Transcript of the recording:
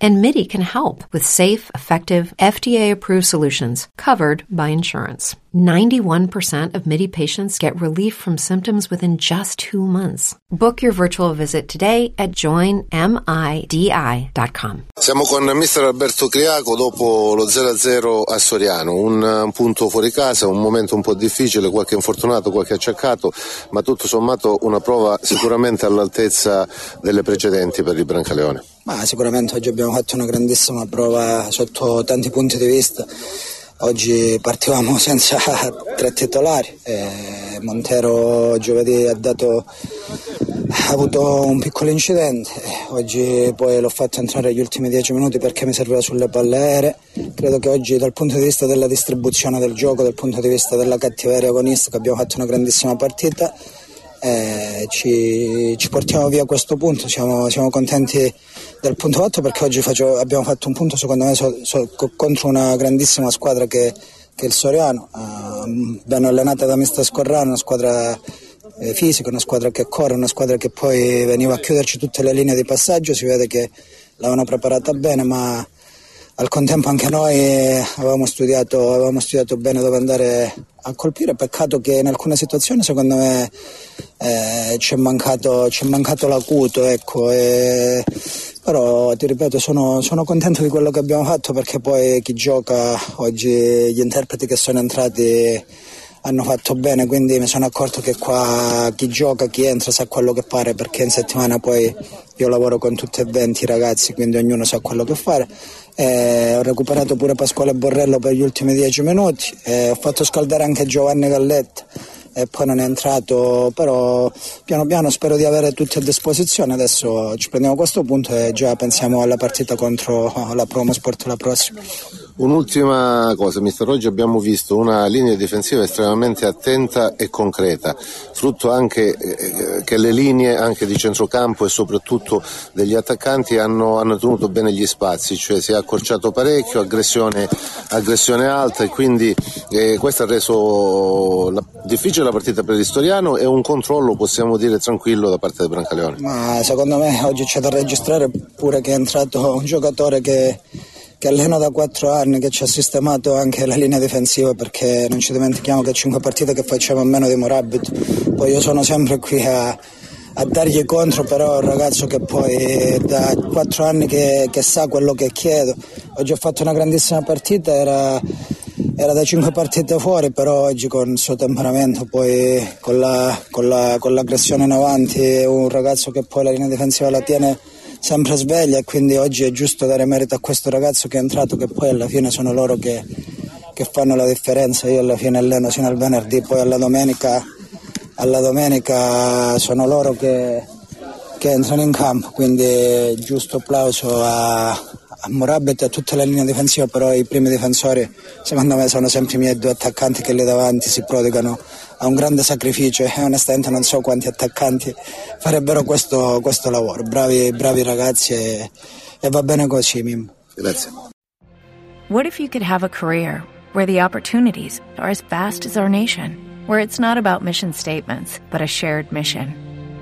and Midi can help with safe, effective, FDA-approved solutions covered by insurance. 91% of Midi patients get relief from symptoms within just 2 months. Book your virtual visit today at joinmidi.com. Siamo con Mr. Alberto Criaco dopo lo 0-0 a Soriano, un punto fuori casa, un momento un po' difficile, qualche infortunato, qualche acciaccato, ma tutto sommato una prova sicuramente all'altezza delle precedenti per il Brancaleone. Ma sicuramente oggi abbiamo fatto una grandissima prova sotto tanti punti di vista. Oggi partivamo senza 3 titolari, Montero giovedì ha avuto un piccolo incidente, oggi poi l'ho fatto entrare agli ultimi 10 minuti perché mi serviva sulle palle aeree. Credo che oggi dal punto di vista della distribuzione del gioco, dal punto di vista della cattiveria agonistica abbiamo fatto una grandissima partita, ci portiamo via questo punto, siamo contenti del punto fatto perché oggi abbiamo fatto un punto secondo me contro una grandissima squadra che è il Soriano, ben allenata da mister Scorrano, una squadra fisica, una squadra che corre, una squadra che poi veniva a chiuderci tutte le linee di passaggio, si vede che l'avevano preparata bene, ma al contempo anche noi avevamo studiato bene dove andare a colpire. Peccato che in alcune situazioni secondo me ci è mancato l'acuto, ecco, però ti ripeto sono contento di quello che abbiamo fatto perché poi chi gioca oggi, gli interpreti che sono entrati hanno fatto bene, quindi mi sono accorto che qua chi gioca, chi entra sa quello che fare perché in settimana poi io lavoro con tutti e 20 i ragazzi, quindi ognuno sa quello che fare. Ho recuperato pure Pasquale Borrello per gli ultimi 10 minuti, ho fatto scaldare anche Giovanni Galletta e poi non è entrato, però piano piano spero di avere tutti a disposizione. Adesso ci prendiamo questo punto e già pensiamo alla partita contro la Promosport la prossima. Un'ultima cosa, mister, oggi abbiamo visto una linea difensiva estremamente attenta e concreta, frutto anche che le linee anche di centrocampo e soprattutto degli attaccanti hanno tenuto bene gli spazi, cioè si è accorciato parecchio, aggressione alta, e quindi questo ha reso difficile la partita per il Soriano e un controllo possiamo dire tranquillo da parte del Brancaleone. Ma secondo me oggi c'è da registrare pure che è entrato un giocatore che allena da 4 anni, che ci ha sistemato anche la linea difensiva, perché non ci dimentichiamo che 5 partite che facciamo a meno di Morabito. Poi io sono sempre qui a dargli contro, però è un ragazzo che poi da 4 anni che sa quello che chiedo. Oggi ho fatto una grandissima partita, era da 5 partite fuori, però oggi con il suo temperamento, poi con l'aggressione in avanti, è un ragazzo che poi la linea difensiva la tiene sempre sveglia, e quindi oggi è giusto dare merito a questo ragazzo che è entrato, che poi alla fine sono loro che fanno la differenza. Io alla fine alleno fino al venerdì, poi alla domenica sono loro che entrano in campo, quindi giusto applauso a Morabito e a tutta la linea difensiva. Però i primi difensori secondo me sono sempre i miei 2 attaccanti che lì davanti si prodigano a un grande sacrificio, e onestamente non so quanti attaccanti farebbero questo lavoro. Bravi ragazzi, e va bene così, Mimmo. Grazie. What if you could have a career where the opportunities are as vast as our nation, where it's not about mission statements but a shared mission?